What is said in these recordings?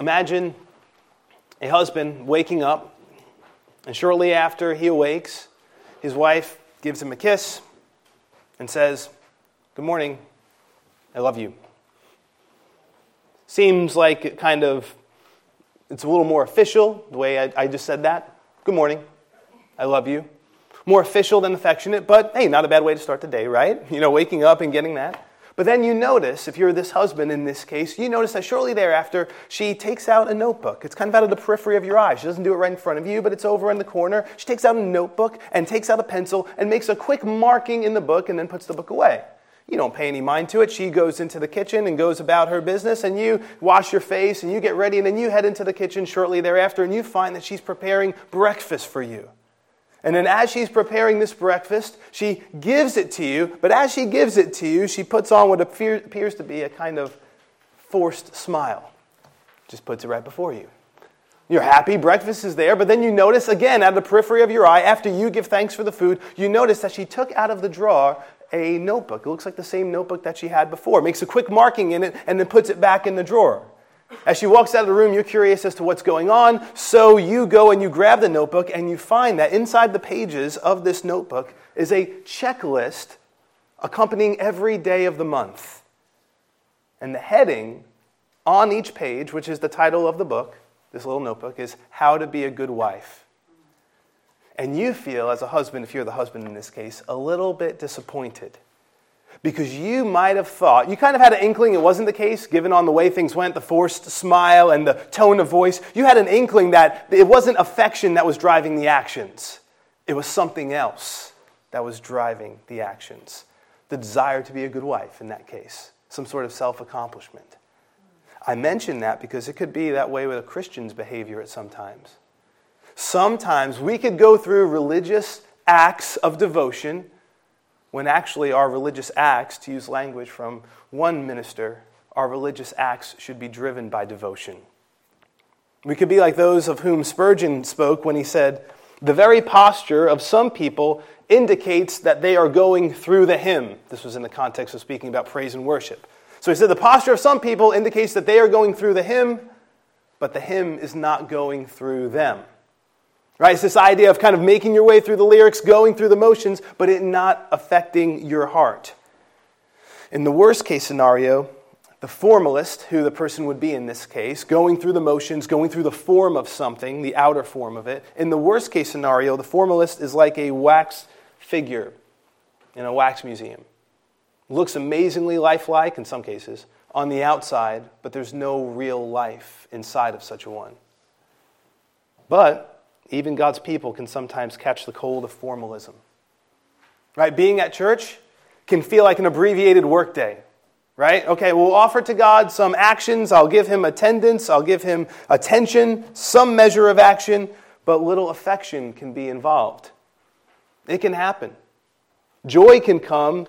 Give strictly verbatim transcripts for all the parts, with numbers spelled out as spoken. Imagine a husband waking up, and shortly after he awakes, his wife gives him a kiss and says, "Good morning, I love you." Seems like it kind of, it's a little more official, the way I, I just said that. Good morning, I love you. More official than affectionate, but hey, not a bad way to start the day, right? You know, waking up and getting that. But then you notice, if you're this husband in this case, you notice that shortly thereafter, she takes out a notebook. It's kind of out of the periphery of your eye. She doesn't do it right in front of you, but it's over in the corner. She takes out a notebook and takes out a pencil and makes a quick marking in the book and then puts the book away. You don't pay any mind to it. She goes into the kitchen and goes about her business, and you wash your face and you get ready, and then you head into the kitchen shortly thereafter, and you find that she's preparing breakfast for you. And then as she's preparing this breakfast, she gives it to you. But as she gives it to you, she puts on what appears to be a kind of forced smile. Just puts it right before you. You're happy, breakfast is there. But then you notice again, out of the periphery of your eye, after you give thanks for the food, you notice that she took out of the drawer a notebook. It looks like the same notebook that she had before. Makes a quick marking in it and then puts it back in the drawer. As she walks out of the room, you're curious as to what's going on, so you go and you grab the notebook, and you find that inside the pages of this notebook is a checklist accompanying every day of the month. And the heading on each page, which is the title of the book, this little notebook, is How to Be a Good Wife. And you feel, as a husband, if you're the husband in this case, a little bit disappointed. Because you might have thought, you kind of had an inkling it wasn't the case, given on the way things went, the forced smile and the tone of voice. You had an inkling that it wasn't affection that was driving the actions. It was something else that was driving the actions. The desire to be a good wife in that case. Some sort of self-accomplishment. I mention that because it could be that way with a Christian's behavior at sometimes. Sometimes we could go through religious acts of devotion when actually our religious acts, to use language from one minister, our religious acts should be driven by devotion. We could be like those of whom Spurgeon spoke when he said, "The very posture of some people indicates that they are going through the hymn." This was in the context of speaking about praise and worship. So he said, the posture of some people indicates that they are going through the hymn, but the hymn is not going through them. Right? It's this idea of kind of making your way through the lyrics, going through the motions, but it not affecting your heart. In the worst case scenario, the formalist, who the person would be in this case, going through the motions, going through the form of something, the outer form of it. In the worst case scenario, the formalist is like a wax figure in a wax museum. Looks amazingly lifelike in some cases on the outside, but there's no real life inside of such a one. But even God's people can sometimes catch the cold of formalism. Right? Being at church can feel like an abbreviated workday. Right? Okay, we'll offer to God some actions. I'll give him attendance. I'll give him attention, some measure of action, but little affection can be involved. It can happen. Joy can come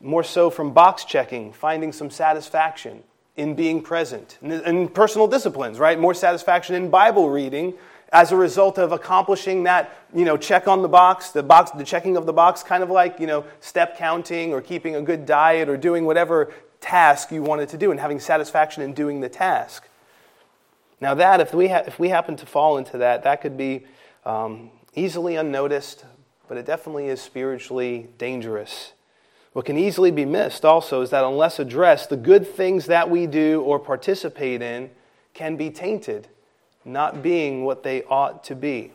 more so from box checking, finding some satisfaction in being present. And personal disciplines, right? More satisfaction in Bible reading as a result of accomplishing that, you know, check on the box, the box, the checking of the box, kind of like, you know, step counting or keeping a good diet or doing whatever task you wanted to do and having satisfaction in doing the task. Now that, if we ha- if we happen to fall into that, that could be um, easily unnoticed, but it definitely is spiritually dangerous. What can easily be missed also is that unless addressed, the good things that we do or participate in can be tainted, not being what they ought to be.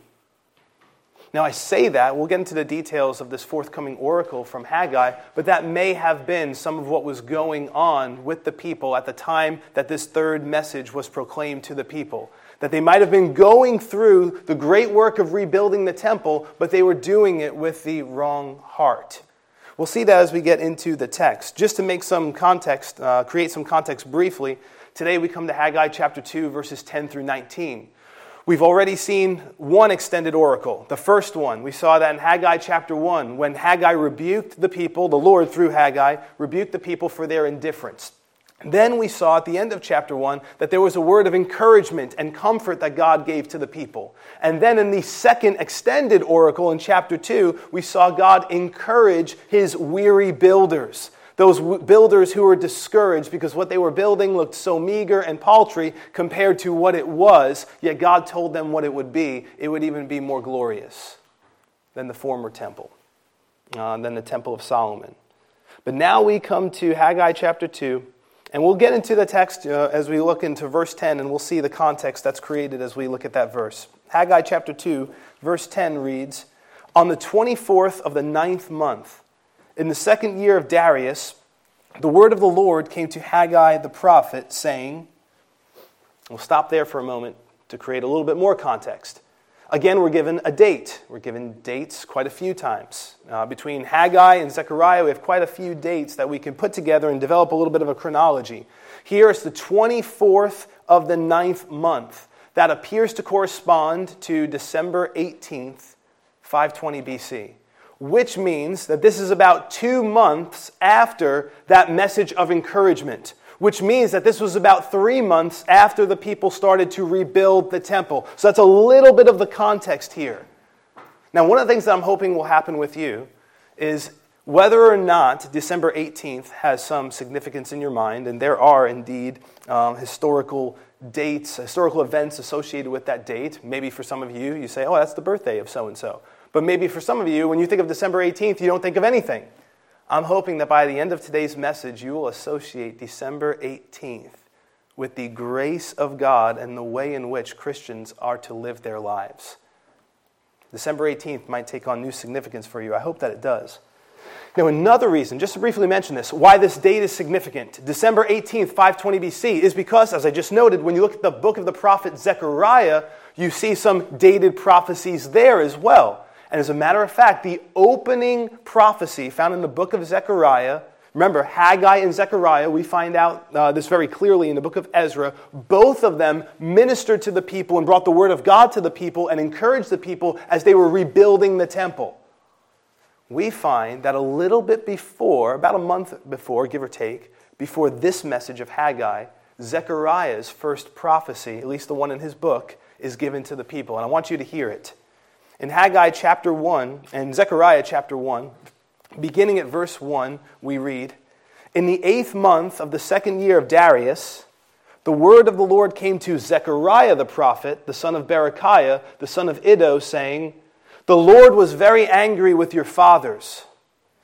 Now I say that, we'll get into the details of this forthcoming oracle from Haggai, but that may have been some of what was going on with the people at the time that this third message was proclaimed to the people. That they might have been going through the great work of rebuilding the temple, but they were doing it with the wrong heart. We'll see that as we get into the text. Just to make some context, uh, create some context briefly, today we come to Haggai chapter two, verses ten through nineteen. We've already seen one extended oracle, the first one. We saw that in Haggai chapter one, when Haggai rebuked the people, the Lord through Haggai, rebuked the people for their indifference. Then we saw at the end of chapter one that there was a word of encouragement and comfort that God gave to the people. And then in the second extended oracle in chapter two, we saw God encourage his weary builders. Those builders who were discouraged because what they were building looked so meager and paltry compared to what it was, yet God told them what it would be. It would even be more glorious than the former temple, uh, than the temple of Solomon. But now we come to Haggai chapter two, and we'll get into the text uh, as we look into verse ten, and we'll see the context that's created as we look at that verse. Haggai chapter two, verse ten reads, "On the twenty-fourth of the ninth month, in the second year of Darius, the word of the Lord came to Haggai the prophet, saying..." We'll stop there for a moment to create a little bit more context. Again, we're given a date. We're given dates quite a few times. Uh, between Haggai and Zechariah, we have quite a few dates that we can put together and develop a little bit of a chronology. Here is the twenty-fourth of the ninth month. That appears to correspond to December eighteenth, five twenty B C, which means that this is about two months after that message of encouragement, which means that this was about three months after the people started to rebuild the temple. So that's a little bit of the context here. Now, one of the things that I'm hoping will happen with you is whether or not December eighteenth has some significance in your mind, and there are indeed um, historical dates, historical events associated with that date. Maybe for some of you, you say, oh, that's the birthday of so-and-so. But maybe for some of you, when you think of December eighteenth, you don't think of anything. I'm hoping that by the end of today's message, you will associate December eighteenth with the grace of God and the way in which Christians are to live their lives. December eighteenth might take on new significance for you. I hope that it does. Now, another reason, just to briefly mention this, why this date is significant, December eighteenth, five twenty B C, is because, as I just noted, when you look at the book of the prophet Zechariah, you see some dated prophecies there as well. And as a matter of fact, the opening prophecy found in the book of Zechariah, remember, Haggai and Zechariah, we find out uh, this very clearly in the book of Ezra, both of them ministered to the people and brought the word of God to the people and encouraged the people as they were rebuilding the temple. We find that a little bit before, about a month before, give or take, before this message of Haggai, Zechariah's first prophecy, at least the one in his book, is given to the people. And I want you to hear it. In Haggai chapter one, and Zechariah chapter one, beginning at verse one, we read, "In the eighth month of the second year of Darius, the word of the Lord came to Zechariah the prophet, the son of Berechiah, the son of Iddo, saying, The Lord was very angry with your fathers.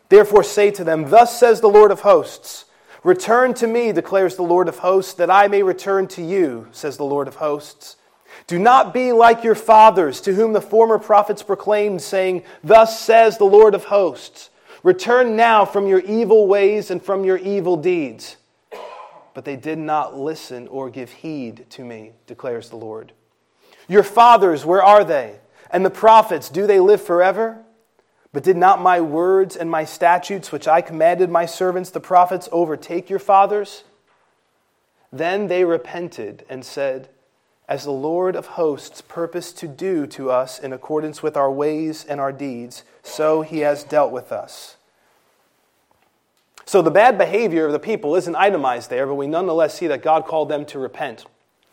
Therefore say to them, Thus says the Lord of hosts, Return to me, declares the Lord of hosts, that I may return to you, says the Lord of hosts. Do not be like your fathers, to whom the former prophets proclaimed, saying, Thus says the Lord of hosts, Return now from your evil ways and from your evil deeds. But they did not listen or give heed to me, declares the Lord. Your fathers, where are they? And the prophets, do they live forever? But did not my words and my statutes, which I commanded my servants, the prophets, overtake your fathers? Then they repented and said, As the Lord of hosts purposed to do to us in accordance with our ways and our deeds, so he has dealt with us." So the bad behavior of the people isn't itemized there, but we nonetheless see that God called them to repent.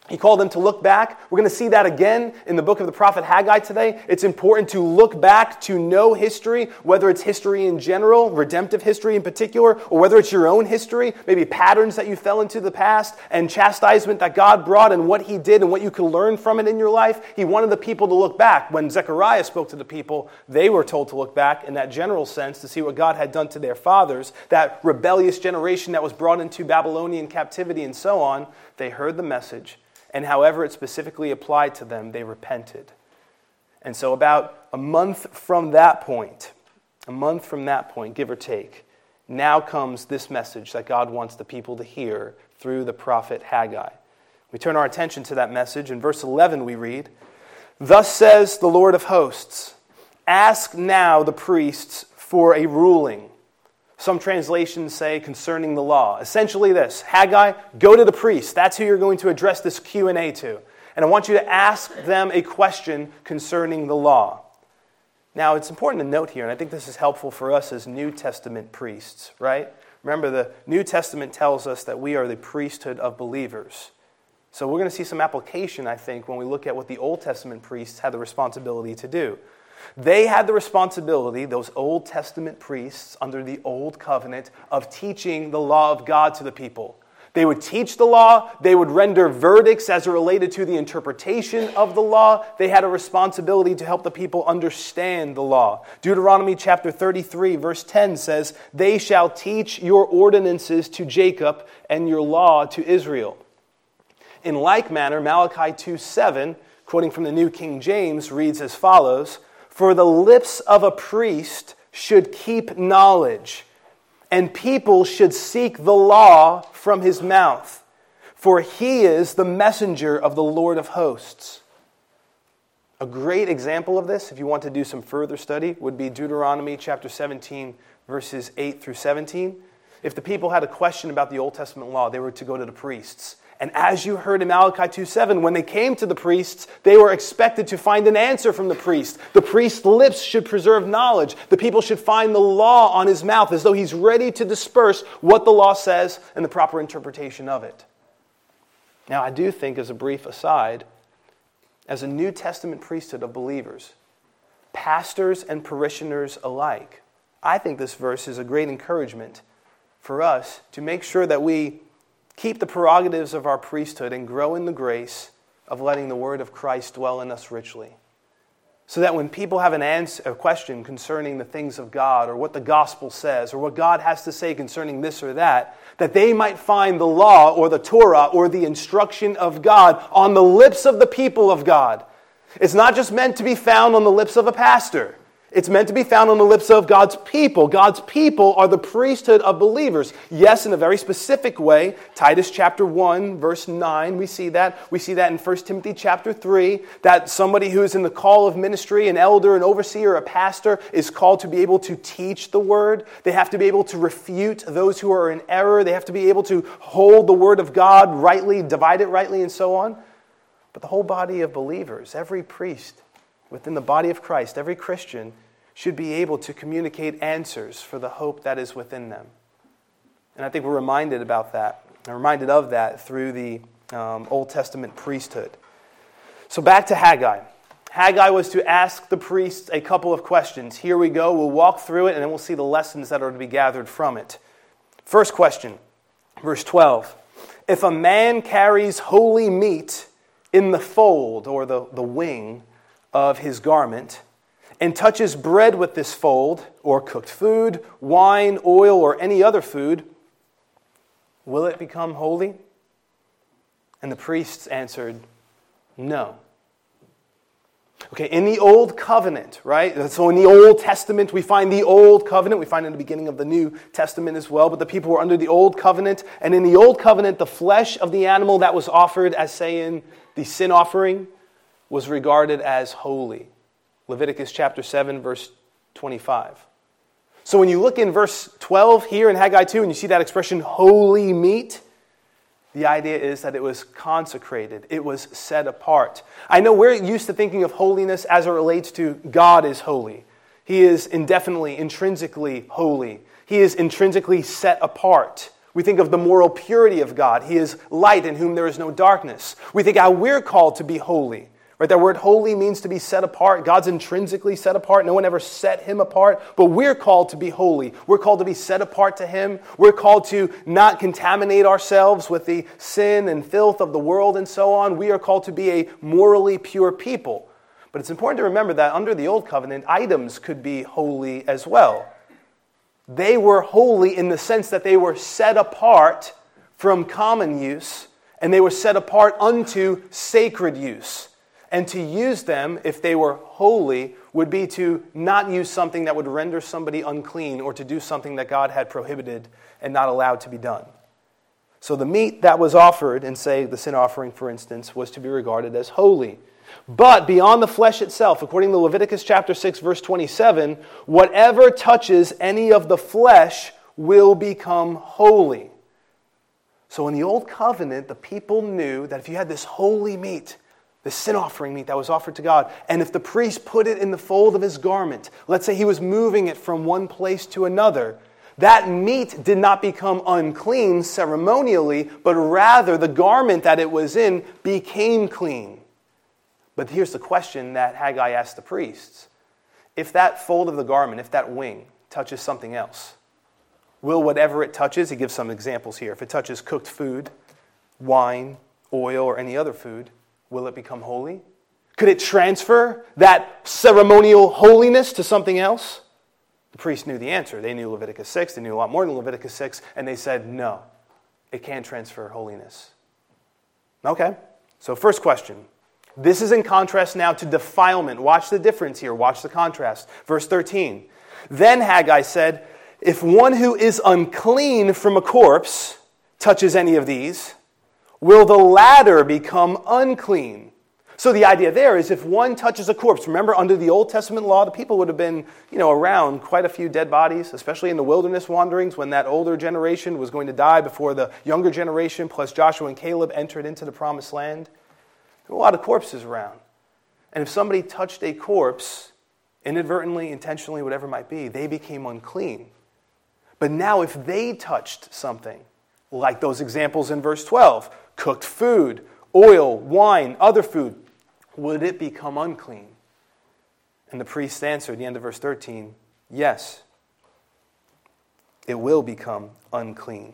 He called them to look back. We're going to see that again in the book of the prophet Haggai today. It's important to look back to know history, whether it's history in general, redemptive history in particular, or whether it's your own history, maybe patterns that you fell into the past and chastisement that God brought and what he did and what you could learn from it in your life. He wanted the people to look back. When Zechariah spoke to the people, they were told to look back in that general sense to see what God had done to their fathers, that rebellious generation that was brought into Babylonian captivity and so on. They heard the message. And however it specifically applied to them, they repented. And so about a month from that point, a month from that point, give or take, now comes this message that God wants the people to hear through the prophet Haggai. We turn our attention to that message. In verse eleven we read, "Thus says the Lord of hosts, ask now the priests for a ruling." Some translations say concerning the law. Essentially this, Haggai, go to the priest. That's who you're going to address this Q and A to. And I want you to ask them a question concerning the law. Now, it's important to note here, and I think this is helpful for us as New Testament priests, right? Remember, the New Testament tells us that we are the priesthood of believers. So we're going to see some application, I think, when we look at what the Old Testament priests had the responsibility to do. They had the responsibility, those Old Testament priests under the Old Covenant, of teaching the law of God to the people. They would teach the law. They would render verdicts as related to the interpretation of the law. They had a responsibility to help the people understand the law. Deuteronomy chapter thirty-three, verse ten says, "They shall teach your ordinances to Jacob and your law to Israel." In like manner, Malachi two seven, quoting from the New King James, reads as follows, "For the lips of a priest should keep knowledge, and people should seek the law from his mouth, for he is the messenger of the Lord of hosts." A great example of this, if you want to do some further study, would be Deuteronomy chapter seventeen, verses eight through seventeen. If the people had a question about the Old Testament law, they were to go to the priests. And as you heard in Malachi two seven, when they came to the priests, they were expected to find an answer from the priest. The priest's lips should preserve knowledge. The people should find the law on his mouth, as though he's ready to disperse what the law says and the proper interpretation of it. Now, I do think, as a brief aside, as a New Testament priesthood of believers, pastors and parishioners alike, I think this verse is a great encouragement for us to make sure that we keep the prerogatives of our priesthood and grow in the grace of letting the word of Christ dwell in us richly. So that when people have an answer, a question concerning the things of God or what the gospel says or what God has to say concerning this or that, that they might find the law or the Torah or the instruction of God on the lips of the people of God. It's not just meant to be found on the lips of a pastor. It's meant to be found on the lips of God's people. God's people are the priesthood of believers. Yes, in a very specific way. Titus chapter one, verse nine, we see that. We see that in First Timothy chapter three, that somebody who is in the call of ministry, an elder, an overseer, a pastor, is called to be able to teach the word. They have to be able to refute those who are in error. They have to be able to hold the word of God rightly, divide it rightly, and so on. But the whole body of believers, every priest within the body of Christ, every Christian, should be able to communicate answers for the hope that is within them. And I think we're reminded about that. I'm reminded of that through the um, Old Testament priesthood. So back to Haggai. Haggai was to ask the priests a couple of questions. Here we go. We'll walk through it and then we'll see the lessons that are to be gathered from it. First question, verse twelve. "If a man carries holy meat in the fold," or the, the wing, "of his garment, and touches bread with this fold," or cooked food, wine, oil, or any other food, "will it become holy?" And the priests answered, "No." Okay, in the Old Covenant, right? So in the Old Testament, we find the Old Covenant. We find it in the beginning of the New Testament as well. But the people were under the Old Covenant. And in the Old Covenant, the flesh of the animal that was offered as, say, in the sin offering was regarded as holy. Leviticus chapter seven, verse twenty-five. So when you look in verse twelve here in Haggai two and you see that expression, "holy meat," the idea is that it was consecrated. It was set apart. I know we're used to thinking of holiness as it relates to God is holy. He is indefinitely, intrinsically holy. He is intrinsically set apart. We think of the moral purity of God. He is light in whom there is no darkness. We think how we're called to be holy. Right, that word holy means to be set apart. God's intrinsically set apart. No one ever set him apart. But we're called to be holy. We're called to be set apart to him. We're called to not contaminate ourselves with the sin and filth of the world and so on. We are called to be a morally pure people. But it's important to remember that under the Old Covenant, items could be holy as well. They were holy in the sense that they were set apart from common use, and they were set apart unto sacred use. And to use them, if they were holy, would be to not use something that would render somebody unclean or to do something that God had prohibited and not allowed to be done. So the meat that was offered, and say the sin offering, for instance, was to be regarded as holy. But beyond the flesh itself, according to Leviticus chapter six, verse twenty-seven, whatever touches any of the flesh will become holy. So in the Old Covenant, the people knew that if you had this holy meat, the sin offering meat that was offered to God, and if the priest put it in the fold of his garment, let's say he was moving it from one place to another, that meat did not become unclean ceremonially, but rather the garment that it was in became clean. But here's the question that Haggai asked the priests. If that fold of the garment, if that wing touches something else, will whatever it touches, he gives some examples here, if it touches cooked food, wine, oil, or any other food, will it become holy? Could it transfer that ceremonial holiness to something else? The priests knew the answer. They knew Leviticus six. They knew a lot more than Leviticus six. And they said, no, it can't transfer holiness. Okay. So first question. This is in contrast now to defilement. Watch the difference here. Watch the contrast. Verse thirteen. Then Haggai said, if one who is unclean from a corpse touches any of these, will the latter become unclean? So the idea there is if one touches a corpse, remember under the Old Testament law, the people would have been, you know, around quite a few dead bodies, especially in the wilderness wanderings when that older generation was going to die before the younger generation plus Joshua and Caleb entered into the promised land. There were a lot of corpses around. And if somebody touched a corpse, inadvertently, intentionally, whatever it might be, they became unclean. But now if they touched something, like those examples in verse twelve, cooked food, oil, wine, other food, would it become unclean? And the priest answered at the end of verse thirteen, yes, it will become unclean.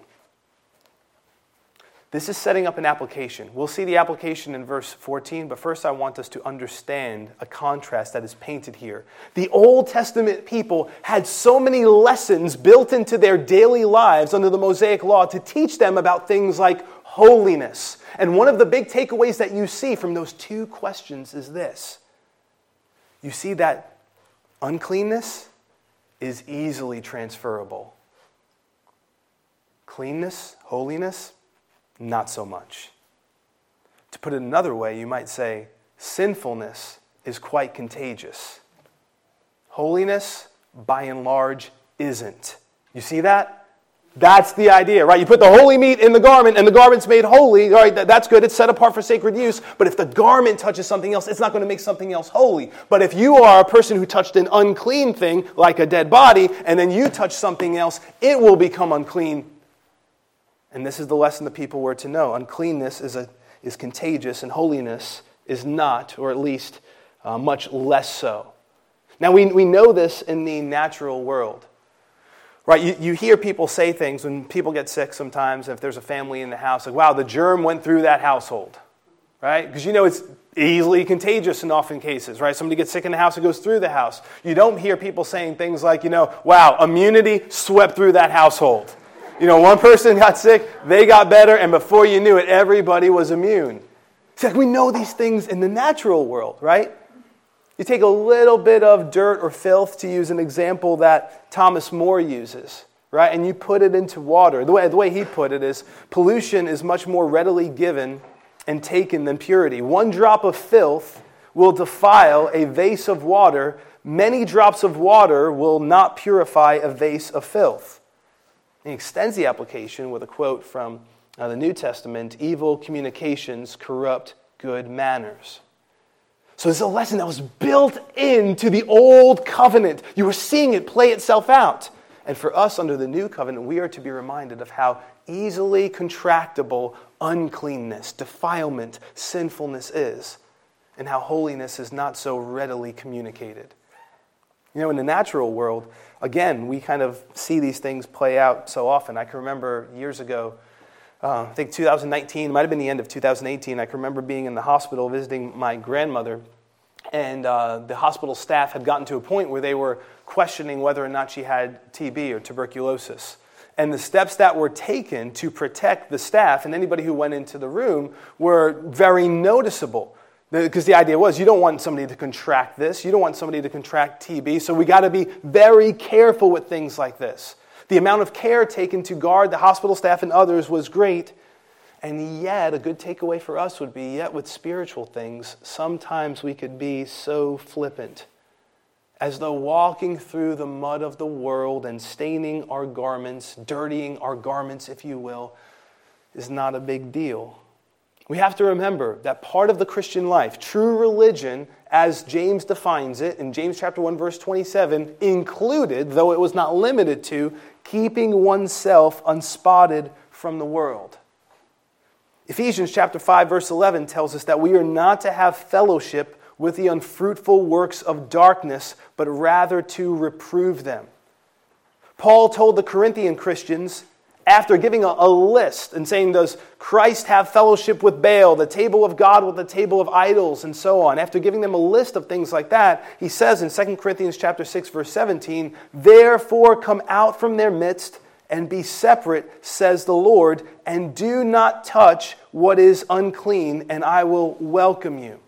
This is setting up an application. We'll see the application in verse fourteen, but first I want us to understand a contrast that is painted here. The Old Testament people had so many lessons built into their daily lives under the Mosaic Law to teach them about things like holiness. And one of the big takeaways that you see from those two questions is this. You see that uncleanness is easily transferable. Cleanness, holiness, not so much. To put it another way, you might say sinfulness is quite contagious. Holiness, by and large, isn't. You see that? That's the idea, right? You put the holy meat in the garment and the garment's made holy. All right, that's good. It's set apart for sacred use. But if the garment touches something else, it's not going to make something else holy. But if you are a person who touched an unclean thing, like a dead body, and then you touch something else, it will become unclean. And this is the lesson the people were to know. Uncleanness is a is contagious and holiness is not, or at least uh, much less so. Now, we, we know this in the natural world. Right, you, you hear people say things when people get sick sometimes, if there's a family in the house, like, wow, the germ went through that household, right? Because you know it's easily contagious in often cases, right? Somebody gets sick in the house, it goes through the house. You don't hear people saying things like, you know, wow, immunity swept through that household. You know, one person got sick, they got better, and before you knew it, everybody was immune. It's like we know these things in the natural world, right? You take a little bit of dirt or filth, to use an example that Thomas More uses, right? And you put it into water. The way, the way he put it is, pollution is much more readily given and taken than purity. One drop of filth will defile a vase of water. Many drops of water will not purify a vase of filth. He extends the application with a quote from uh, the New Testament, evil communications corrupt good manners. So this is a lesson that was built into the old covenant. You were seeing it play itself out. And for us under the new covenant, we are to be reminded of how easily contractible uncleanness, defilement, sinfulness is, and how holiness is not so readily communicated. You know, in the natural world, again, we kind of see these things play out so often. I can remember years ago, Uh, I think two thousand nineteen, might have been the end of two thousand eighteen, I can remember being in the hospital visiting my grandmother, and uh, the hospital staff had gotten to a point where they were questioning whether or not she had T B or tuberculosis. And the steps that were taken to protect the staff and anybody who went into the room were very noticeable. Because the idea was, you don't want somebody to contract this, you don't want somebody to contract T B, so we got to be very careful with things like this. The amount of care taken to guard the hospital staff and others was great. And yet, a good takeaway for us would be, yet with spiritual things, sometimes we could be so flippant, as though walking through the mud of the world and staining our garments, dirtying our garments, if you will, is not a big deal. We have to remember that part of the Christian life, true religion, as James defines it in James chapter one, verse twenty-seven, included, though it was not limited to, keeping oneself unspotted from the world. Ephesians chapter five, verse eleven tells us that we are not to have fellowship with the unfruitful works of darkness, but rather to reprove them. Paul told the Corinthian Christians, after giving a, a list and saying, does Christ have fellowship with Baal, the table of God with the table of idols, and so on. After giving them a list of things like that, he says in Second Corinthians chapter six, verse seventeen, therefore come out from their midst and be separate, says the Lord, and do not touch what is unclean, and I will welcome you.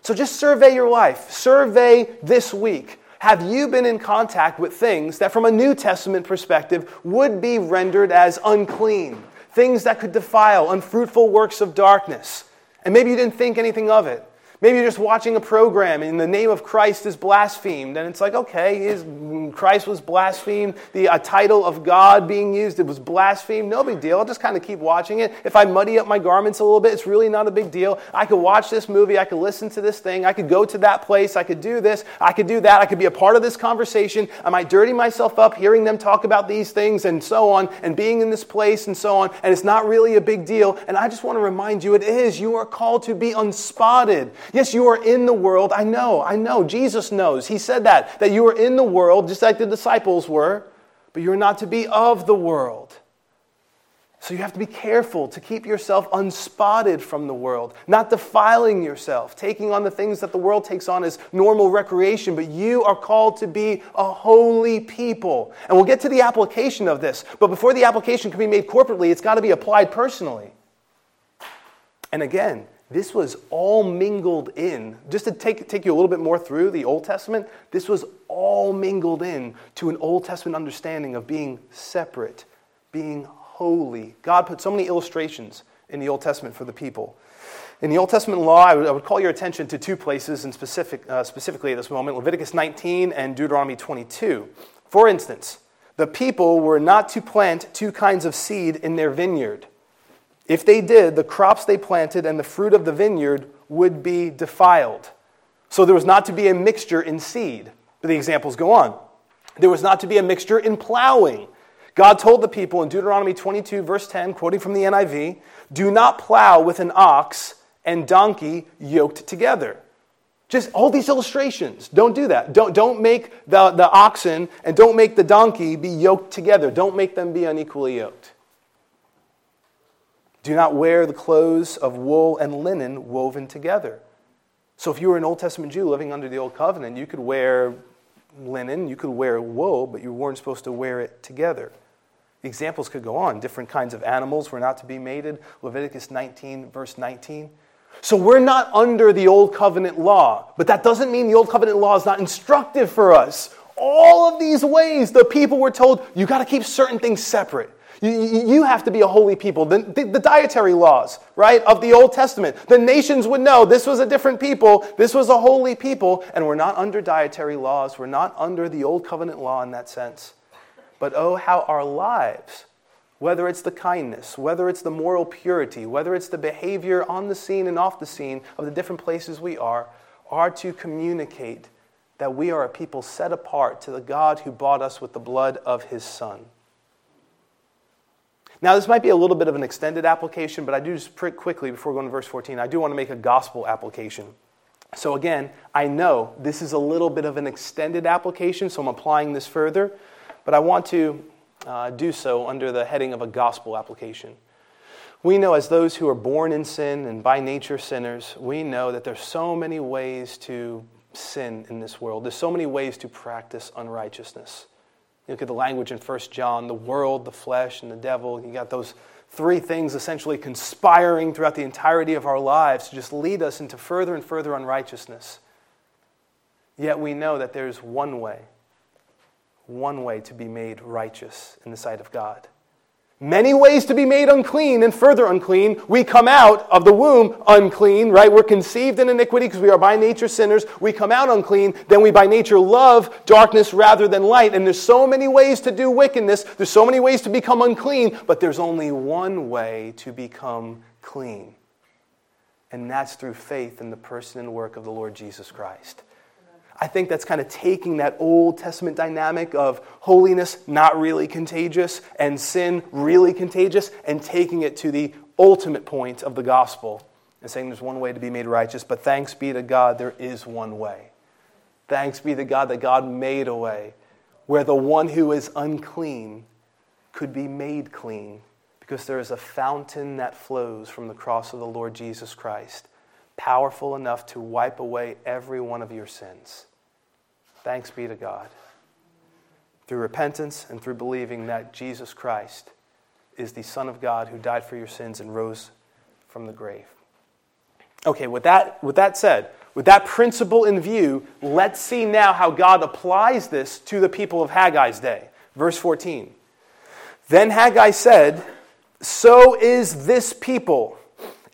So just survey your life. Survey this week. Have you been in contact with things that from a New Testament perspective would be rendered as unclean? Things that could defile, unfruitful works of darkness. And maybe you didn't think anything of it. Maybe you're just watching a program and the name of Christ is blasphemed. And it's like, okay, his, Christ was blasphemed. The uh, title of God being used, it was blasphemed. No big deal. I'll just kind of keep watching it. If I muddy up my garments a little bit, it's really not a big deal. I could watch this movie. I could listen to this thing. I could go to that place. I could do this. I could do that. I could be a part of this conversation. I might dirty myself up hearing them talk about these things and so on and being in this place and so on. And it's not really a big deal. And I just want to remind you, it is. You are called to be unspotted. Yes, you are in the world. I know, I know. Jesus knows. He said that, that you are in the world, just like the disciples were, but you're not to be of the world. So you have to be careful to keep yourself unspotted from the world, not defiling yourself, taking on the things that the world takes on as normal recreation, but you are called to be a holy people. And we'll get to the application of this, but before the application can be made corporately, it's got to be applied personally. And again, this was all mingled in. Just to take, take you a little bit more through the Old Testament, this was all mingled in to an Old Testament understanding of being separate, being holy. God put so many illustrations in the Old Testament for the people. In the Old Testament law, I would, I would call your attention to two places in specific, uh, specifically at this moment, Leviticus nineteen and Deuteronomy twenty-two. For instance, the people were not to plant two kinds of seed in their vineyard. If they did, the crops they planted and the fruit of the vineyard would be defiled. So there was not to be a mixture in seed. But the examples go on. There was not to be a mixture in plowing. God told the people in Deuteronomy twenty-two, verse ten, quoting from the N I V, do not plow with an ox and donkey yoked together. Just all these illustrations. Don't do that. Don't, don't make the, the oxen and don't make the donkey be yoked together. Don't make them be unequally yoked. Do not wear the clothes of wool and linen woven together. So if you were an Old Testament Jew living under the Old Covenant, you could wear linen, you could wear wool, but you weren't supposed to wear it together. The examples could go on. Different kinds of animals were not to be mated. Leviticus nineteen, verse nineteen. So we're not under the Old Covenant law, but that doesn't mean the Old Covenant law is not instructive for us. All of these ways the people were told, you got to keep certain things separate. You have to be a holy people. The, the, the dietary laws, right, of the Old Testament. The nations would know this was a different people. This was a holy people. And we're not under dietary laws. We're not under the Old Covenant law in that sense. But oh, how our lives, whether it's the kindness, whether it's the moral purity, whether it's the behavior on the scene and off the scene of the different places we are, are to communicate that we are a people set apart to the God who bought us with the blood of his Son. Now, this might be a little bit of an extended application, but I do just pretty quickly, before going to verse fourteen, I do want to make a gospel application. So again, I know this is a little bit of an extended application, so I'm applying this further, but I want to uh, do so under the heading of a gospel application. We know as those who are born in sin and by nature sinners, we know that there's so many ways to sin in this world. There's so many ways to practice unrighteousness. You look at the language in First John, the world, the flesh, and the devil. You got those three things essentially conspiring throughout the entirety of our lives to just lead us into further and further unrighteousness. Yet we know that there's one way, one way to be made righteous in the sight of God. Many ways to be made unclean and further unclean. We come out of the womb unclean, right? We're conceived in iniquity because we are by nature sinners. We come out unclean. Then we by nature love darkness rather than light. And there's so many ways to do wickedness. There's so many ways to become unclean. But there's only one way to become clean. And that's through faith in the person and work of the Lord Jesus Christ. I think that's kind of taking that Old Testament dynamic of holiness not really contagious and sin really contagious and taking it to the ultimate point of the gospel and saying there's one way to be made righteous, but thanks be to God, there is one way. Thanks be to God that God made a way where the one who is unclean could be made clean, because there is a fountain that flows from the cross of the Lord Jesus Christ, powerful enough to wipe away every one of your sins. Thanks be to God. Through repentance and through believing that Jesus Christ is the Son of God who died for your sins and rose from the grave. Okay, with that, with that said, with that principle in view, let's see now how God applies this to the people of Haggai's day. Verse fourteen. Then Haggai said, "So is this people,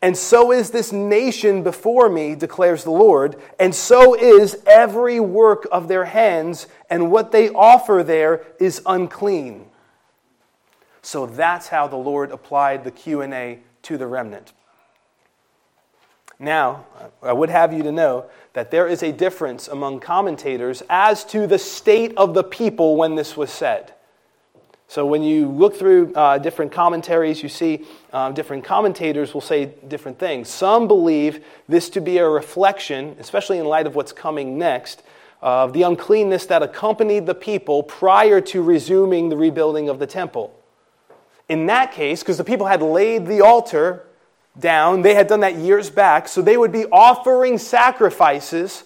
and so is this nation before me, declares the Lord, and so is every work of their hands, and what they offer there is unclean." So that's how the Lord applied the Q and A to the remnant. Now, I would have you to know that there is a difference among commentators as to the state of the people when this was said. So when you look through uh, different commentaries, you see um, different commentators will say different things. Some believe this to be a reflection, especially in light of what's coming next, of the uncleanness that accompanied the people prior to resuming the rebuilding of the temple. In that case, because the people had laid the altar down, they had done that years back, so they would be offering sacrifices,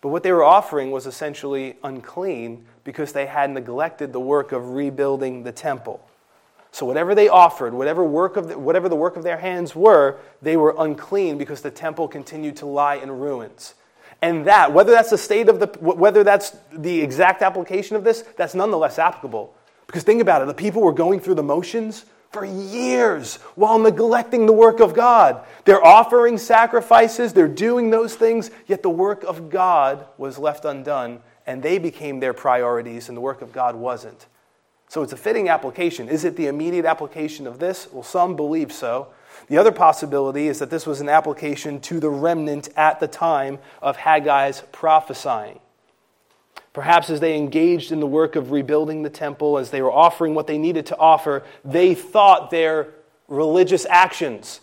but what they were offering was essentially unclean because they had neglected the work of rebuilding the temple. So whatever they offered, whatever work of the, whatever the work of their hands were, they were unclean because the temple continued to lie in ruins. And that, whether that's the state of the, whether that's the exact application of this, that's nonetheless applicable. Because think about it, the people were going through the motions for years while neglecting the work of God. They're offering sacrifices, they're doing those things, yet the work of God was left undone, and they became their priorities, and the work of God wasn't. So it's a fitting application. Is it the immediate application of this? Well, some believe so. The other possibility is that this was an application to the remnant at the time of Haggai's prophesying. Perhaps as they engaged in the work of rebuilding the temple, as they were offering what they needed to offer, they thought their religious actions,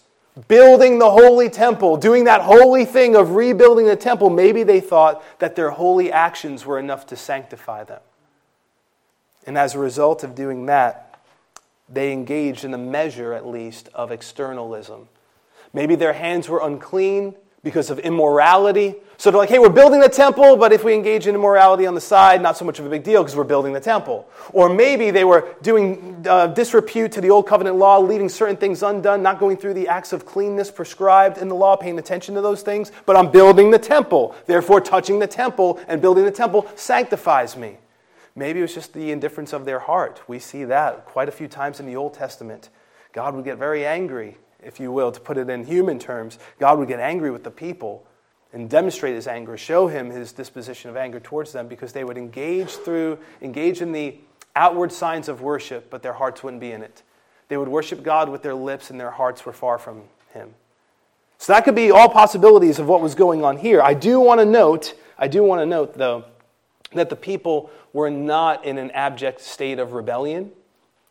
building the holy temple, doing that holy thing of rebuilding the temple, maybe they thought that their holy actions were enough to sanctify them. And as a result of doing that, they engaged in a measure, at least, of externalism. Maybe their hands were unclean because of immorality. So they're like, hey, we're building the temple, but if we engage in immorality on the side, not so much of a big deal because we're building the temple. Or maybe they were doing uh, disrepute to the old covenant law, leaving certain things undone, not going through the acts of cleanness prescribed in the law, paying attention to those things, but I'm building the temple. Therefore, touching the temple and building the temple sanctifies me. Maybe it was just the indifference of their heart. We see that quite a few times in the Old Testament. God would get very angry, if you will, to put it in human terms. God would get angry with the people and demonstrate his anger, show him his disposition of anger towards them, because they would engage through, engage in the outward signs of worship, but their hearts wouldn't be in it. They would worship God with their lips, and their hearts were far from him. So that could be all possibilities of what was going on here. I do want to note, I do want to note, though, that the people were not in an abject state of rebellion.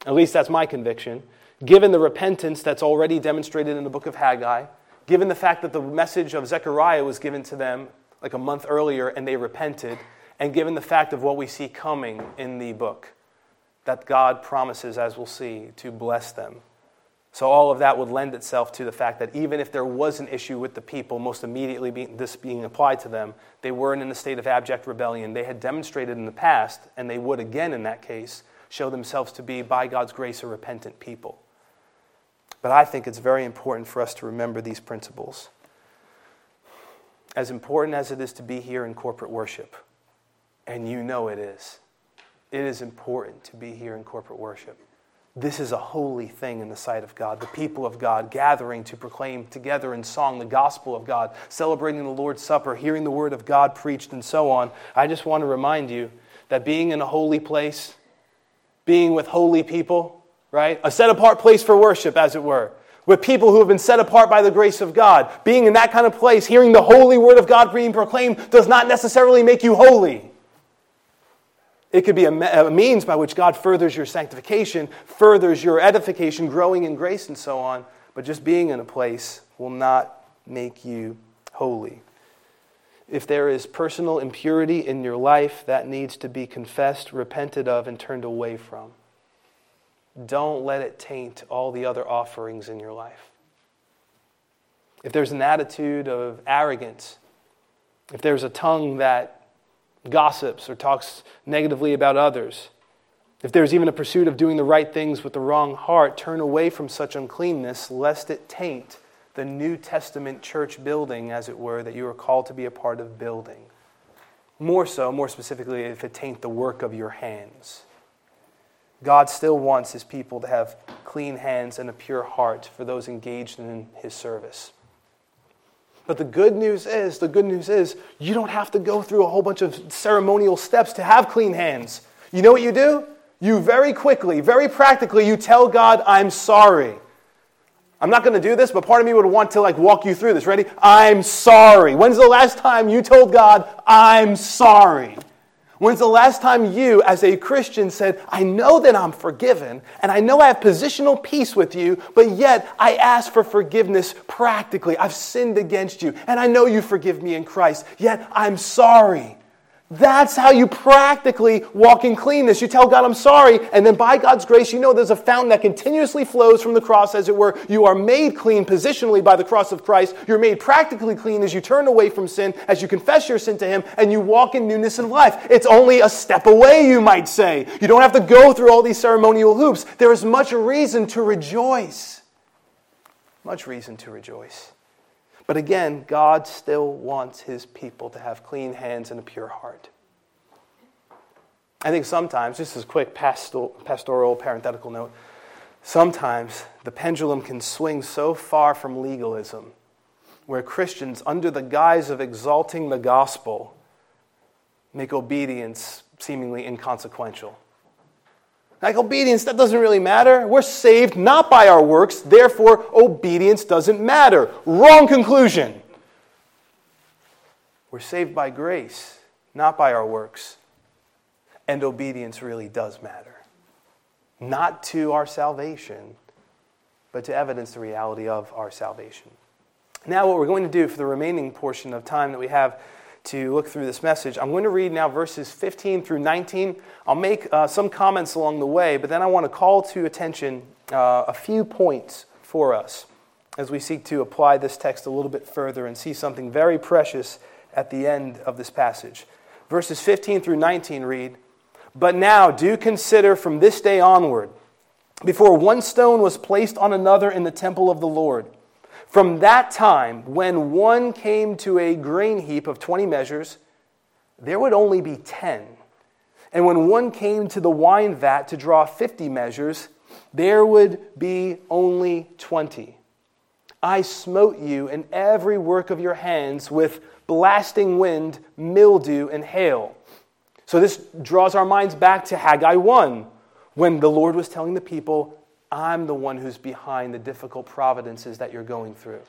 At least that's my conviction. Given the repentance that's already demonstrated in the book of Haggai, given the fact that the message of Zechariah was given to them like a month earlier and they repented, and given the fact of what we see coming in the book, that God promises, as we'll see, to bless them. So all of that would lend itself to the fact that even if there was an issue with the people, most immediately being, this being applied to them, they weren't in a state of abject rebellion. They had demonstrated in the past, and they would again in that case, show themselves to be, by God's grace, a repentant people. But I think it's very important for us to remember these principles. As important as it is to be here in corporate worship, and you know it is, it is important to be here in corporate worship. This is a holy thing in the sight of God, the people of God gathering to proclaim together in song the gospel of God, celebrating the Lord's Supper, hearing the word of God preached, and so on. I just want to remind you that being in a holy place, being with holy people, right? A set-apart place for worship, as it were, with people who have been set apart by the grace of God. Being in that kind of place, hearing the holy word of God being proclaimed, does not necessarily make you holy. It could be a, me- a means by which God furthers your sanctification, furthers your edification, growing in grace and so on, but just being in a place will not make you holy. If there is personal impurity in your life, that needs to be confessed, repented of, and turned away from. Don't let it taint all the other offerings in your life. If there's an attitude of arrogance, if there's a tongue that gossips or talks negatively about others, if there's even a pursuit of doing the right things with the wrong heart, turn away from such uncleanness, lest it taint the New Testament church building, as it were, that you are called to be a part of building. More so, more specifically, if it taint the work of your hands. God still wants His people to have clean hands and a pure heart for those engaged in His service. But the good news is, the good news is, you don't have to go through a whole bunch of ceremonial steps to have clean hands. You know what you do? You very quickly, very practically, you tell God, I'm sorry. I'm not going to do this, but part of me would want to like walk you through this. Ready? I'm sorry. When's the last time you told God, I'm sorry? When's the last time you, as a Christian, said, I know that I'm forgiven, and I know I have positional peace with you, but yet I ask for forgiveness practically. I've sinned against you, and I know you forgive me in Christ, yet I'm sorry. That's how you practically walk in cleanness. You tell God, I'm sorry, and then by God's grace, you know there's a fountain that continuously flows from the cross, as it were. You are made clean positionally by the cross of Christ. You're made practically clean as you turn away from sin, as you confess your sin to Him, and you walk in newness of life. It's only a step away, you might say. You don't have to go through all these ceremonial hoops. There is much reason to rejoice. Much reason to rejoice. But again, God still wants His people to have clean hands and a pure heart. I think sometimes, just as a quick pastoral, pastoral parenthetical note, sometimes the pendulum can swing so far from legalism where Christians, under the guise of exalting the gospel, make obedience seemingly inconsequential. Like obedience, that doesn't really matter. We're saved not by our works, therefore obedience doesn't matter. Wrong conclusion. We're saved by grace, not by our works. And obedience really does matter. Not to our salvation, but to evidence the reality of our salvation. Now what we're going to do for the remaining portion of time that we have to look through this message, I'm going to read now verses fifteen through nineteen. I'll make uh, some comments along the way, but then I want to call to attention uh, a few points for us as we seek to apply this text a little bit further and see something very precious at the end of this passage. Verses fifteen through nineteen read, But now do consider from this day onward, before one stone was placed on another in the temple of the Lord, from that time, when one came to a grain heap of twenty measures, there would only be ten. And when one came to the wine vat to draw fifty measures, there would be only twenty. I smote you in every work of your hands with blasting wind, mildew, and hail. So this draws our minds back to Haggai one, when the Lord was telling the people, I'm the one who's behind the difficult providences that you're going through.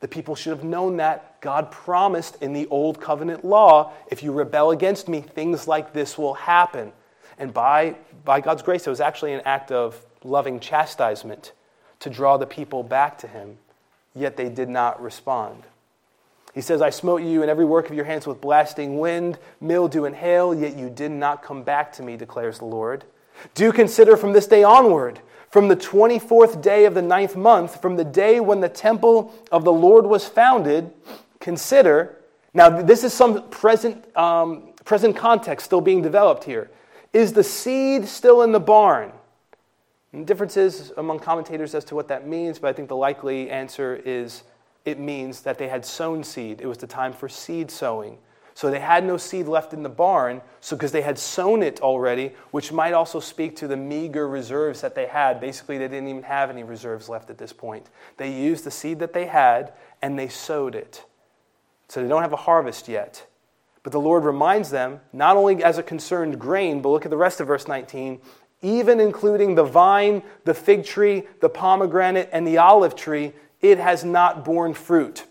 The people should have known that. God promised in the old covenant law, if you rebel against me, things like this will happen. And by, by God's grace, it was actually an act of loving chastisement to draw the people back to Him, yet they did not respond. He says, I smote you in every work of your hands with blasting wind, mildew, and hail, yet you did not come back to me, declares the Lord. Do consider from this day onward, from the twenty-fourth day of the ninth month, from the day when the temple of the Lord was founded, consider. Now, this is some present, um, present context still being developed here. Is the seed still in the barn? And differences among commentators as to what that means, but I think the likely answer is it means that they had sown seed. It was the time for seed sowing. So they had no seed left in the barn, so because they had sown it already, which might also speak to the meager reserves that they had. Basically, they didn't even have any reserves left at this point. They used the seed that they had, and they sowed it. So they don't have a harvest yet. But the Lord reminds them, not only as a concerned grain, but look at the rest of verse nineteen, even including the vine, the fig tree, the pomegranate, and the olive tree, it has not borne fruit.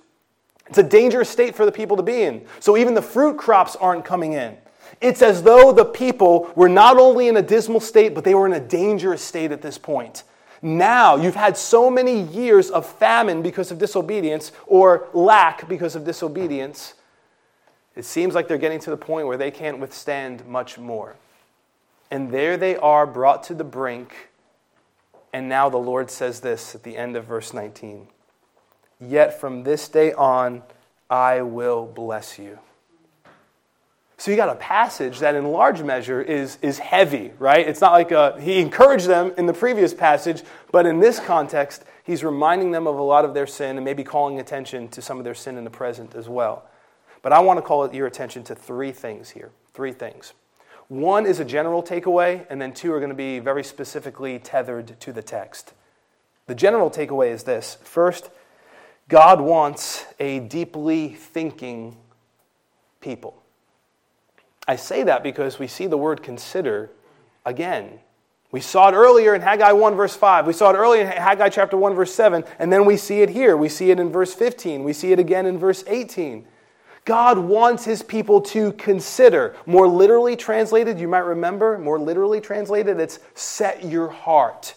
It's a dangerous state for the people to be in. So even the fruit crops aren't coming in. It's as though the people were not only in a dismal state, but they were in a dangerous state at this point. Now you've had so many years of famine because of disobedience, or lack because of disobedience, it seems like they're getting to the point where they can't withstand much more. And there they are, brought to the brink. And now the Lord says this at the end of verse nineteen. Yet from this day on, I will bless you. So you got a passage that in large measure is, is heavy, right? It's not like a, he encouraged them in the previous passage, but in this context, he's reminding them of a lot of their sin and maybe calling attention to some of their sin in the present as well. But I want to call your attention to three things here, three things. One is a general takeaway, and then two are going to be very specifically tethered to the text. The general takeaway is this. First, God wants a deeply thinking people. I say that because we see the word consider again. We saw it earlier in Haggai one, verse five. We saw it earlier in Haggai chapter one, verse seven. And then we see it here. We see it in verse fifteen. We see it again in verse eighteen. God wants his people to consider. More literally translated, you might remember, more literally translated, it's set your heart.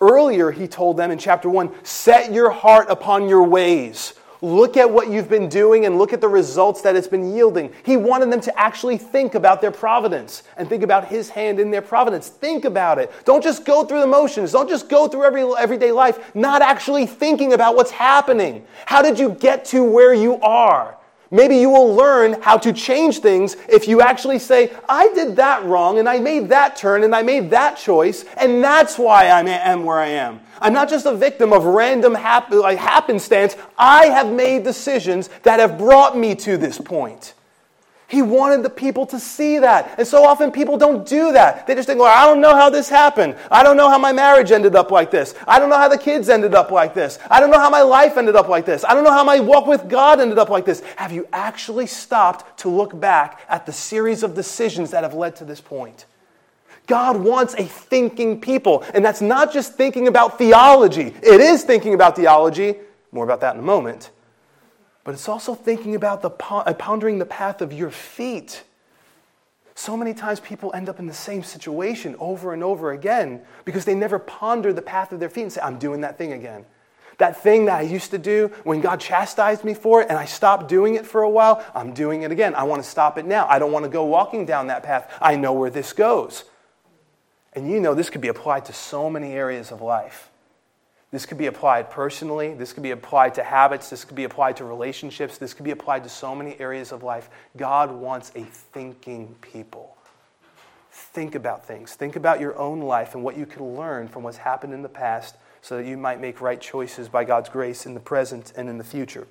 Earlier, he told them in chapter one, set your heart upon your ways. Look at what you've been doing and look at the results that it's been yielding. He wanted them to actually think about their providence and think about his hand in their providence. Think about it. Don't just go through the motions. Don't just go through every everyday life not actually thinking about what's happening. How did you get to where you are? Maybe you will learn how to change things if you actually say, I did that wrong and I made that turn and I made that choice and that's why I am where I am. I'm not just a victim of random hap- like happenstance. I have made decisions that have brought me to this point. He wanted the people to see that. And so often people don't do that. They just think, well, I don't know how this happened. I don't know how my marriage ended up like this. I don't know how the kids ended up like this. I don't know how my life ended up like this. I don't know how my walk with God ended up like this. Have you actually stopped to look back at the series of decisions that have led to this point? God wants a thinking people. And that's not just thinking about theology. It is thinking about theology. More about that in a moment. But it's also thinking about the pondering the path of your feet. So many times people end up in the same situation over and over again because they never ponder the path of their feet and say, I'm doing that thing again. That thing that I used to do when God chastised me for it and I stopped doing it for a while, I'm doing it again. I want to stop it now. I don't want to go walking down that path. I know where this goes. And you know this could be applied to so many areas of life. This could be applied personally. This could be applied to habits. This could be applied to relationships. This could be applied to so many areas of life. God wants a thinking people. Think about things. Think about your own life and what you can learn from what's happened in the past so that you might make right choices by God's grace in the present and in the future.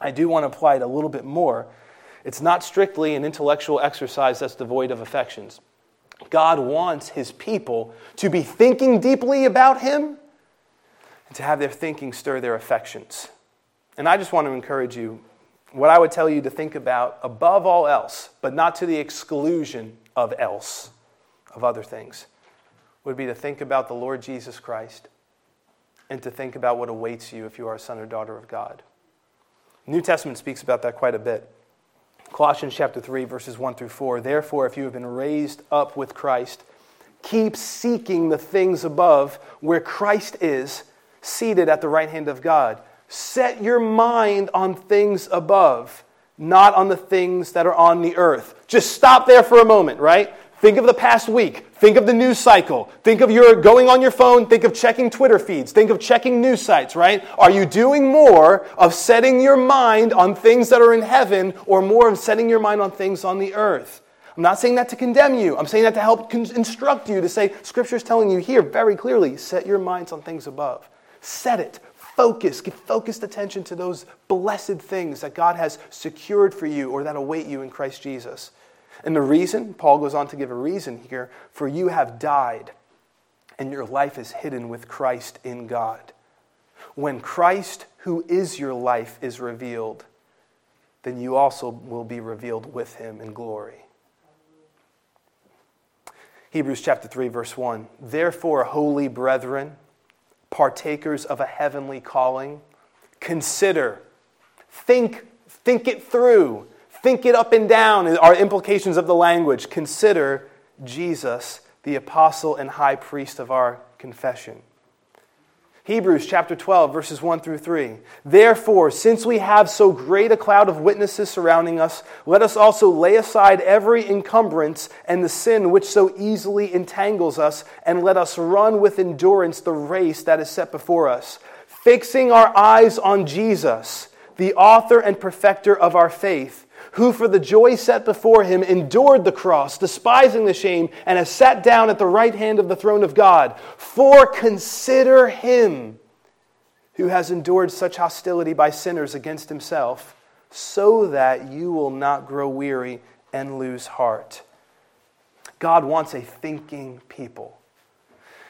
I do want to apply it a little bit more. It's not strictly an intellectual exercise that's devoid of affections. God wants his people to be thinking deeply about him, to have their thinking stir their affections. And I just want to encourage you, what I would tell you to think about above all else, but not to the exclusion of else, of other things, would be to think about the Lord Jesus Christ and to think about what awaits you if you are a son or daughter of God. The New Testament speaks about that quite a bit. Colossians chapter three, verses one through four, therefore, if you have been raised up with Christ, keep seeking the things above where Christ is, seated at the right hand of God. Set your mind on things above, not on the things that are on the earth. Just stop there for a moment, right? Think of the past week. Think of the news cycle. Think of your going on your phone. Think of checking Twitter feeds. Think of checking news sites, right? Are you doing more of setting your mind on things that are in heaven or more of setting your mind on things on the earth? I'm not saying that to condemn you. I'm saying that to help instruct you to say, Scripture is telling you here very clearly, set your minds on things above. Set it. Focus. Give focused attention to those blessed things that God has secured for you or that await you in Christ Jesus. And the reason, Paul goes on to give a reason here, for you have died and your life is hidden with Christ in God. When Christ, who is your life, is revealed, then you also will be revealed with him in glory. Hebrews chapter three, verse one, therefore, holy brethren, partakers of a heavenly calling, consider, think, think it through, think it up and down are implications of the language. Consider Jesus, the apostle and high priest of our confession. Hebrews chapter twelve, verses one through three. Therefore, since we have so great a cloud of witnesses surrounding us, let us also lay aside every encumbrance and the sin which so easily entangles us, and let us run with endurance the race that is set before us, fixing our eyes on Jesus, the author and perfecter of our faith, who for the joy set before him endured the cross, despising the shame, and has sat down at the right hand of the throne of God. For consider him who has endured such hostility by sinners against himself, so that you will not grow weary and lose heart. God wants a thinking people.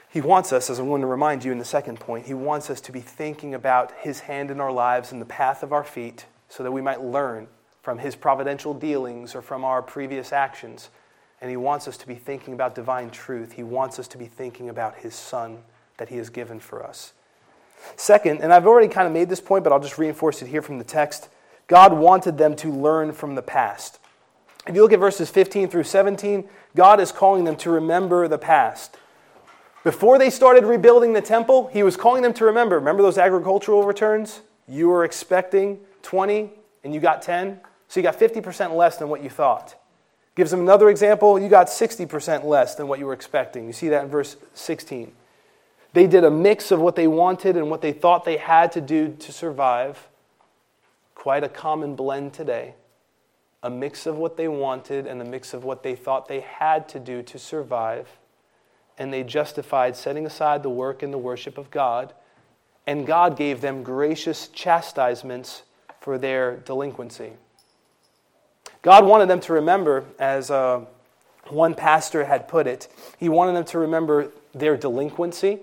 He wants us, as I'm going to remind you in the second point, he wants us to be thinking about his hand in our lives and the path of our feet, so that we might learn from his providential dealings or from our previous actions. And he wants us to be thinking about divine truth. He wants us to be thinking about his Son that he has given for us. Second, and I've already kind of made this point, but I'll just reinforce it here from the text, God wanted them to learn from the past. If you look at verses fifteen through seventeen, God is calling them to remember the past. Before they started rebuilding the temple, he was calling them to remember. Remember those agricultural returns? You were expecting twenty and you got ten? So you got fifty percent less than what you thought. Gives them another example. You got sixty percent less than what you were expecting. You see that in verse sixteen. They did a mix of what they wanted and what they thought they had to do to survive. Quite a common blend today. A mix of what they wanted and a mix of what they thought they had to do to survive. And they justified setting aside the work and the worship of God. And God gave them gracious chastisements for their delinquency. God wanted them to remember, as uh, one pastor had put it, he wanted them to remember their delinquency.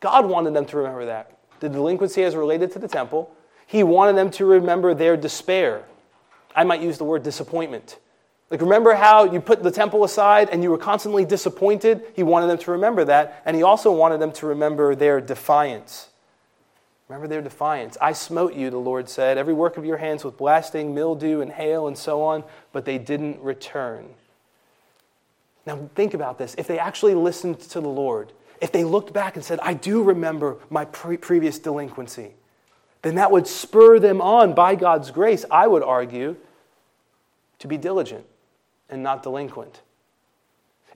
God wanted them to remember that. The delinquency as related to the temple. He wanted them to remember their despair. I might use the word disappointment. Like, remember how you put the temple aside and you were constantly disappointed? He wanted them to remember that, and he also wanted them to remember their defiance. Remember their defiance. I smote you, the Lord said, every work of your hands with blasting, mildew, and hail, and so on, but they didn't return. Now think about this. If they actually listened to the Lord, if they looked back and said, I do remember my pre- previous delinquency, then that would spur them on by God's grace, I would argue, to be diligent and not delinquent.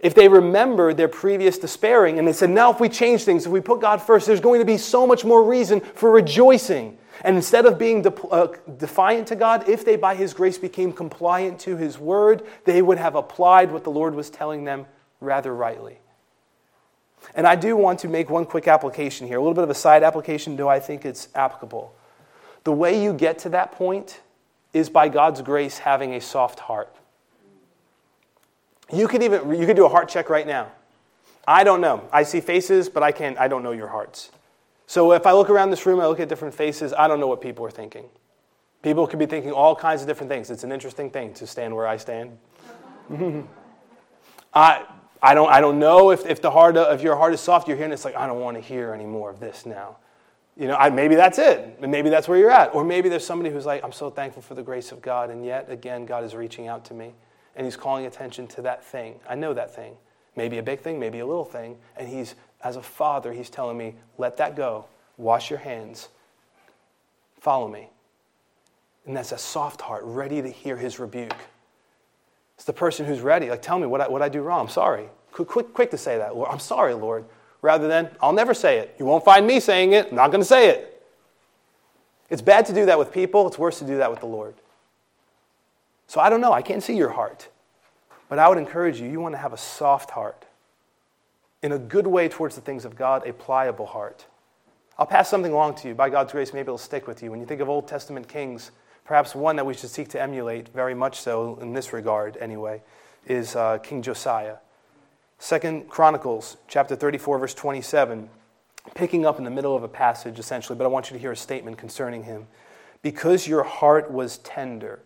If they remember their previous despairing and they said, now if we change things, if we put God first, there's going to be so much more reason for rejoicing. And instead of being de- uh, defiant to God, if they by his grace became compliant to his word, they would have applied what the Lord was telling them rather rightly. And I do want to make one quick application here, a little bit of a side application, though I think it's applicable. The way you get to that point is by God's grace having a soft heart. You could even you could do a heart check right now. I don't know. I see faces, but I can't. I don't know your hearts. So if I look around this room, I look at different faces. I don't know what people are thinking. People could be thinking all kinds of different things. It's an interesting thing to stand where I stand. I I don't I don't know if, if the heart of your heart is soft. You're hearing it's like I don't want to hear any more of this now. You know, I, maybe that's it. Maybe that's where you're at. Or maybe there's somebody who's like, I'm so thankful for the grace of God, and yet again God is reaching out to me. And he's calling attention to that thing. I know that thing. Maybe a big thing, maybe a little thing. And he's, as a father, he's telling me, let that go. Wash your hands. Follow me. And that's a soft heart, ready to hear his rebuke. It's the person who's ready. Like, tell me what I, what I do wrong. I'm sorry. Quick, quick, quick to say that. Lord, I'm sorry, Lord. Rather than, I'll never say it. You won't find me saying it. I'm not going to say it. It's bad to do that with people. It's worse to do that with the Lord. So I don't know, I can't see your heart. But I would encourage you, you want to have a soft heart. In a good way towards the things of God, a pliable heart. I'll pass something along to you. By God's grace, maybe it'll stick with you. When you think of Old Testament kings, perhaps one that we should seek to emulate, very much so in this regard anyway, is uh, King Josiah. Second Chronicles, chapter thirty-four, verse twenty-seven. Picking up in the middle of a passage, essentially, but I want you to hear a statement concerning him. Because your heart was tender.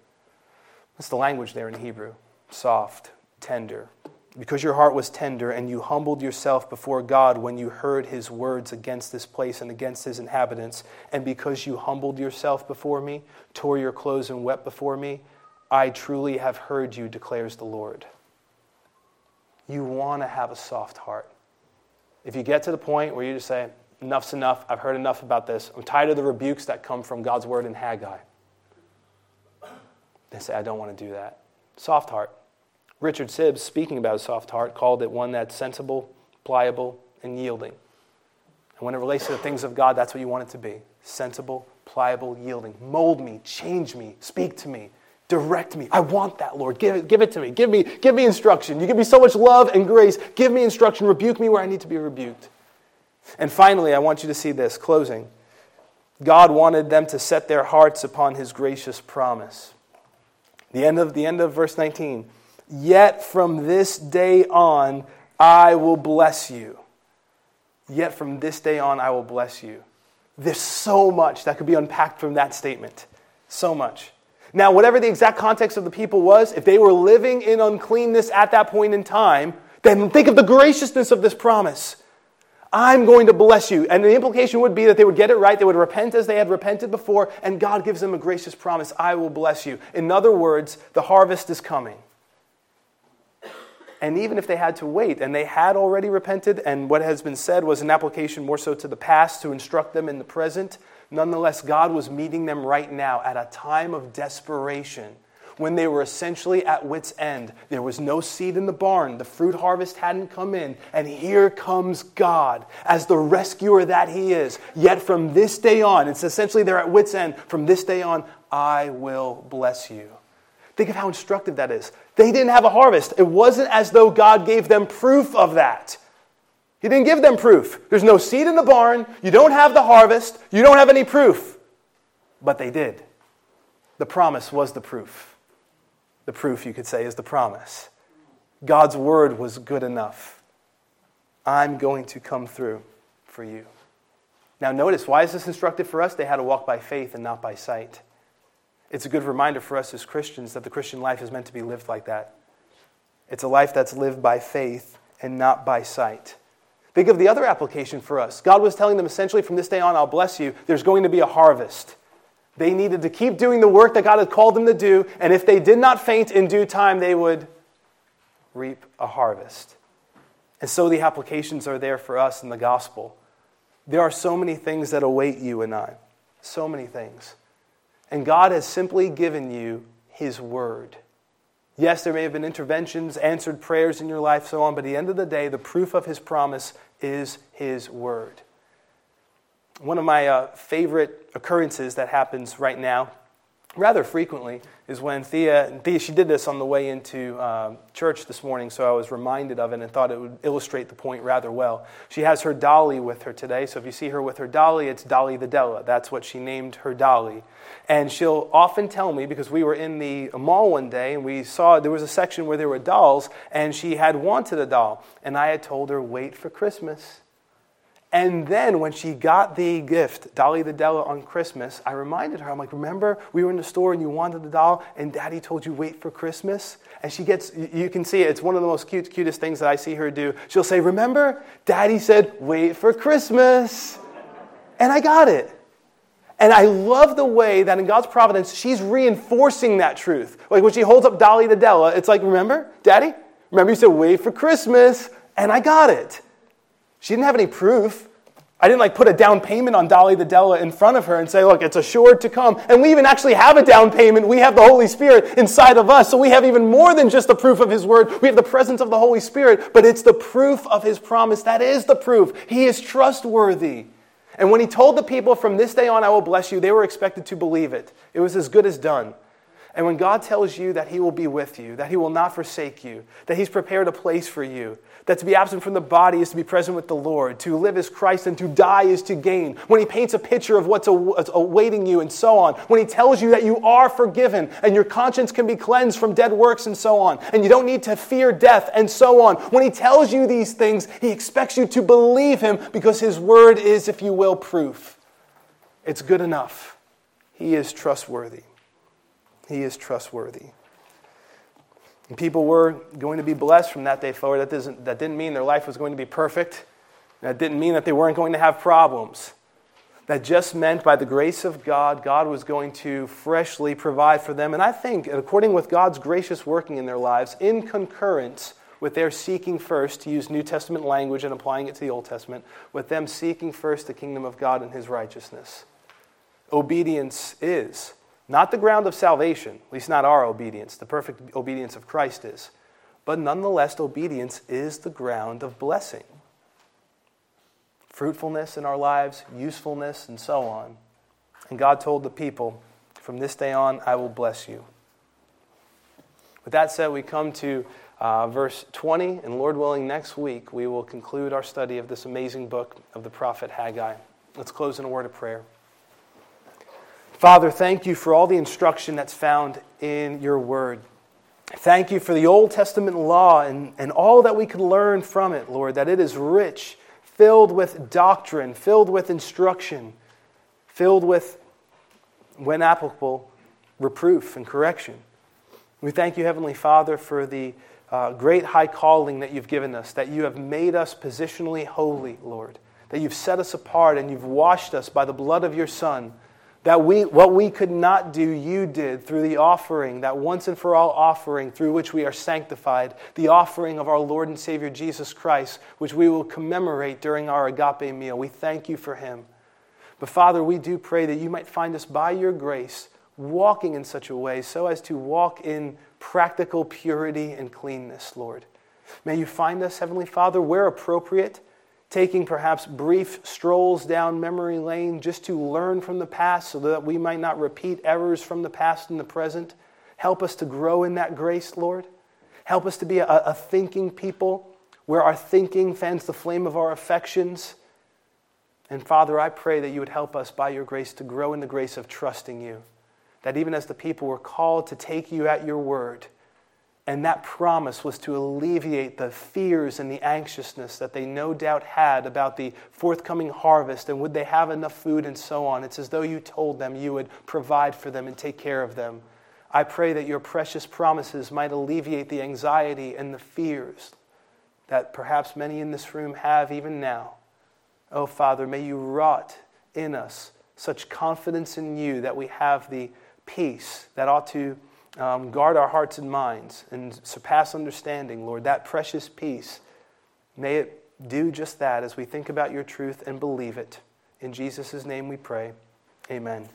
That's the language there in Hebrew. Soft, tender. Because your heart was tender and you humbled yourself before God when you heard his words against this place and against his inhabitants, and because you humbled yourself before me, tore your clothes and wept before me, I truly have heard you, declares the Lord. You want to have a soft heart. If you get to the point where you just say, enough's enough. I've heard enough about this. I'm tired of the rebukes that come from God's word in Haggai. They say, I don't want to do that. Soft heart. Richard Sibbes, speaking about a soft heart, called it one that's sensible, pliable, and yielding. And when it relates to the things of God, that's what you want it to be. Sensible, pliable, yielding. Mold me, change me, speak to me, direct me. I want that, Lord. Give it, give it to me. Give me, give me instruction. You give me so much love and grace. Give me instruction. Rebuke me where I need to be rebuked. And finally, I want you to see this, closing. God wanted them to set their hearts upon his gracious promise. The end of, the end of verse nineteen. Yet from this day on, I will bless you. Yet from this day on, I will bless you. There's so much that could be unpacked from that statement. So much. Now, whatever the exact context of the people was, if they were living in uncleanness at that point in time, then think of the graciousness of this promise. I'm going to bless you. And the implication would be that they would get it right. They would repent as they had repented before. And God gives them a gracious promise. I will bless you. In other words, the harvest is coming. And even if they had to wait, and they had already repented, and what has been said was an application more so to the past to instruct them in the present, nonetheless, God was meeting them right now at a time of desperation when they were essentially at wit's end. There was no seed in the barn. The fruit harvest hadn't come in. And here comes God as the rescuer that he is. Yet from this day on, it's essentially they're at wit's end. From this day on, I will bless you. Think of how instructive that is. They didn't have a harvest. It wasn't as though God gave them proof of that. He didn't give them proof. There's no seed in the barn. You don't have the harvest. You don't have any proof. But they did. The promise was the proof. The proof, you could say, is the promise. God's word was good enough. I'm going to come through for you. Now notice, why is this instructive for us? They had to walk by faith and not by sight. It's a good reminder for us as Christians that the Christian life is meant to be lived like that. It's a life that's lived by faith and not by sight. Think of the other application for us. God was telling them essentially, from this day on, I'll bless you. There's going to be a harvest. They needed to keep doing the work that God had called them to do, and if they did not faint in due time, they would reap a harvest. And so the applications are there for us in the gospel. There are so many things that await you and I. So many things. And God has simply given you his word. Yes, there may have been interventions, answered prayers in your life, so on, but at the end of the day, the proof of his promise is his word. One of my uh, favorite occurrences that happens right now, rather frequently, is when Thea, and Thea, she did this on the way into uh, church this morning, so I was reminded of it and thought it would illustrate the point rather well. She has her dolly with her today, so if you see her with her dolly, it's Dolly the Della. That's what she named her dolly. And she'll often tell me, because we were in the mall one day, and we saw there was a section where there were dolls, and she had wanted a doll. And I had told her, wait for Christmas. And then when she got the gift, Dolly the Della, on Christmas, I reminded her, I'm like, remember, we were in the store and you wanted the doll and Daddy told you wait for Christmas? And she gets, you can see it, it's one of the most cute, cutest things that I see her do. She'll say, remember, Daddy said wait for Christmas. And I got it. And I love the way that in God's providence, she's reinforcing that truth. Like when she holds up Dolly the Della, it's like, remember, Daddy? Remember you said wait for Christmas and I got it. She didn't have any proof. I didn't like put a down payment on Dolly the Della in front of her and say, look, it's assured to come. And we even actually have a down payment. We have the Holy Spirit inside of us. So we have even more than just the proof of his word. We have the presence of the Holy Spirit, but it's the proof of his promise. That is the proof. He is trustworthy. And when he told the people, from this day on, I will bless you, they were expected to believe it. It was as good as done. And when God tells you that he will be with you, that he will not forsake you, that he's prepared a place for you, that to be absent from the body is to be present with the Lord, to live is Christ and to die is to gain, when he paints a picture of what's awaiting you and so on, when he tells you that you are forgiven and your conscience can be cleansed from dead works and so on, and you don't need to fear death and so on, when he tells you these things, he expects you to believe him because his word is, if you will, proof. It's good enough. He is trustworthy. He is trustworthy. And people were going to be blessed from that day forward. That doesn't, that didn't mean their life was going to be perfect. That didn't mean that they weren't going to have problems. That just meant by the grace of God, God was going to freshly provide for them. And I think, according with God's gracious working in their lives, in concurrence with their seeking first, to use New Testament language and applying it to the Old Testament, with them seeking first the kingdom of God and his righteousness. Obedience is not the ground of salvation, at least not our obedience. The perfect obedience of Christ is. But nonetheless, obedience is the ground of blessing. Fruitfulness in our lives, usefulness, and so on. And God told the people, from this day on, I will bless you. With that said, we come to uh, verse twenty, and Lord willing, next week we will conclude our study of this amazing book of the prophet Haggai. Let's close in a word of prayer. Father, thank you for all the instruction that's found in your word. Thank you for the Old Testament law and, and all that we could learn from it, Lord, that it is rich, filled with doctrine, filled with instruction, filled with, when applicable, reproof and correction. We thank you, Heavenly Father, for the uh, great high calling that you've given us, that you have made us positionally holy, Lord, that you've set us apart and you've washed us by the blood of your Son, that we what we could not do, you did through the offering, that once and for all offering through which we are sanctified, the offering of our Lord and Savior Jesus Christ, which we will commemorate during our agape meal. We thank you for him. But Father, we do pray that you might find us by your grace walking in such a way so as to walk in practical purity and cleanness, Lord. May you find us, Heavenly Father, where appropriate, taking perhaps brief strolls down memory lane just to learn from the past so that we might not repeat errors from the past and the present. Help us to grow in that grace, Lord. Help us to be a, a thinking people where our thinking fans the flame of our affections. And Father, I pray that you would help us by your grace to grow in the grace of trusting you. That even as the people were called to take you at your word, and that promise was to alleviate the fears and the anxiousness that they no doubt had about the forthcoming harvest and would they have enough food and so on. It's as though you told them you would provide for them and take care of them. I pray that your precious promises might alleviate the anxiety and the fears that perhaps many in this room have even now. Oh, Father, may you wrought in us such confidence in you that we have the peace that ought to Um, guard our hearts and minds and surpass understanding, Lord, that precious peace. May it do just that as we think about your truth and believe it. In Jesus' name we pray. Amen.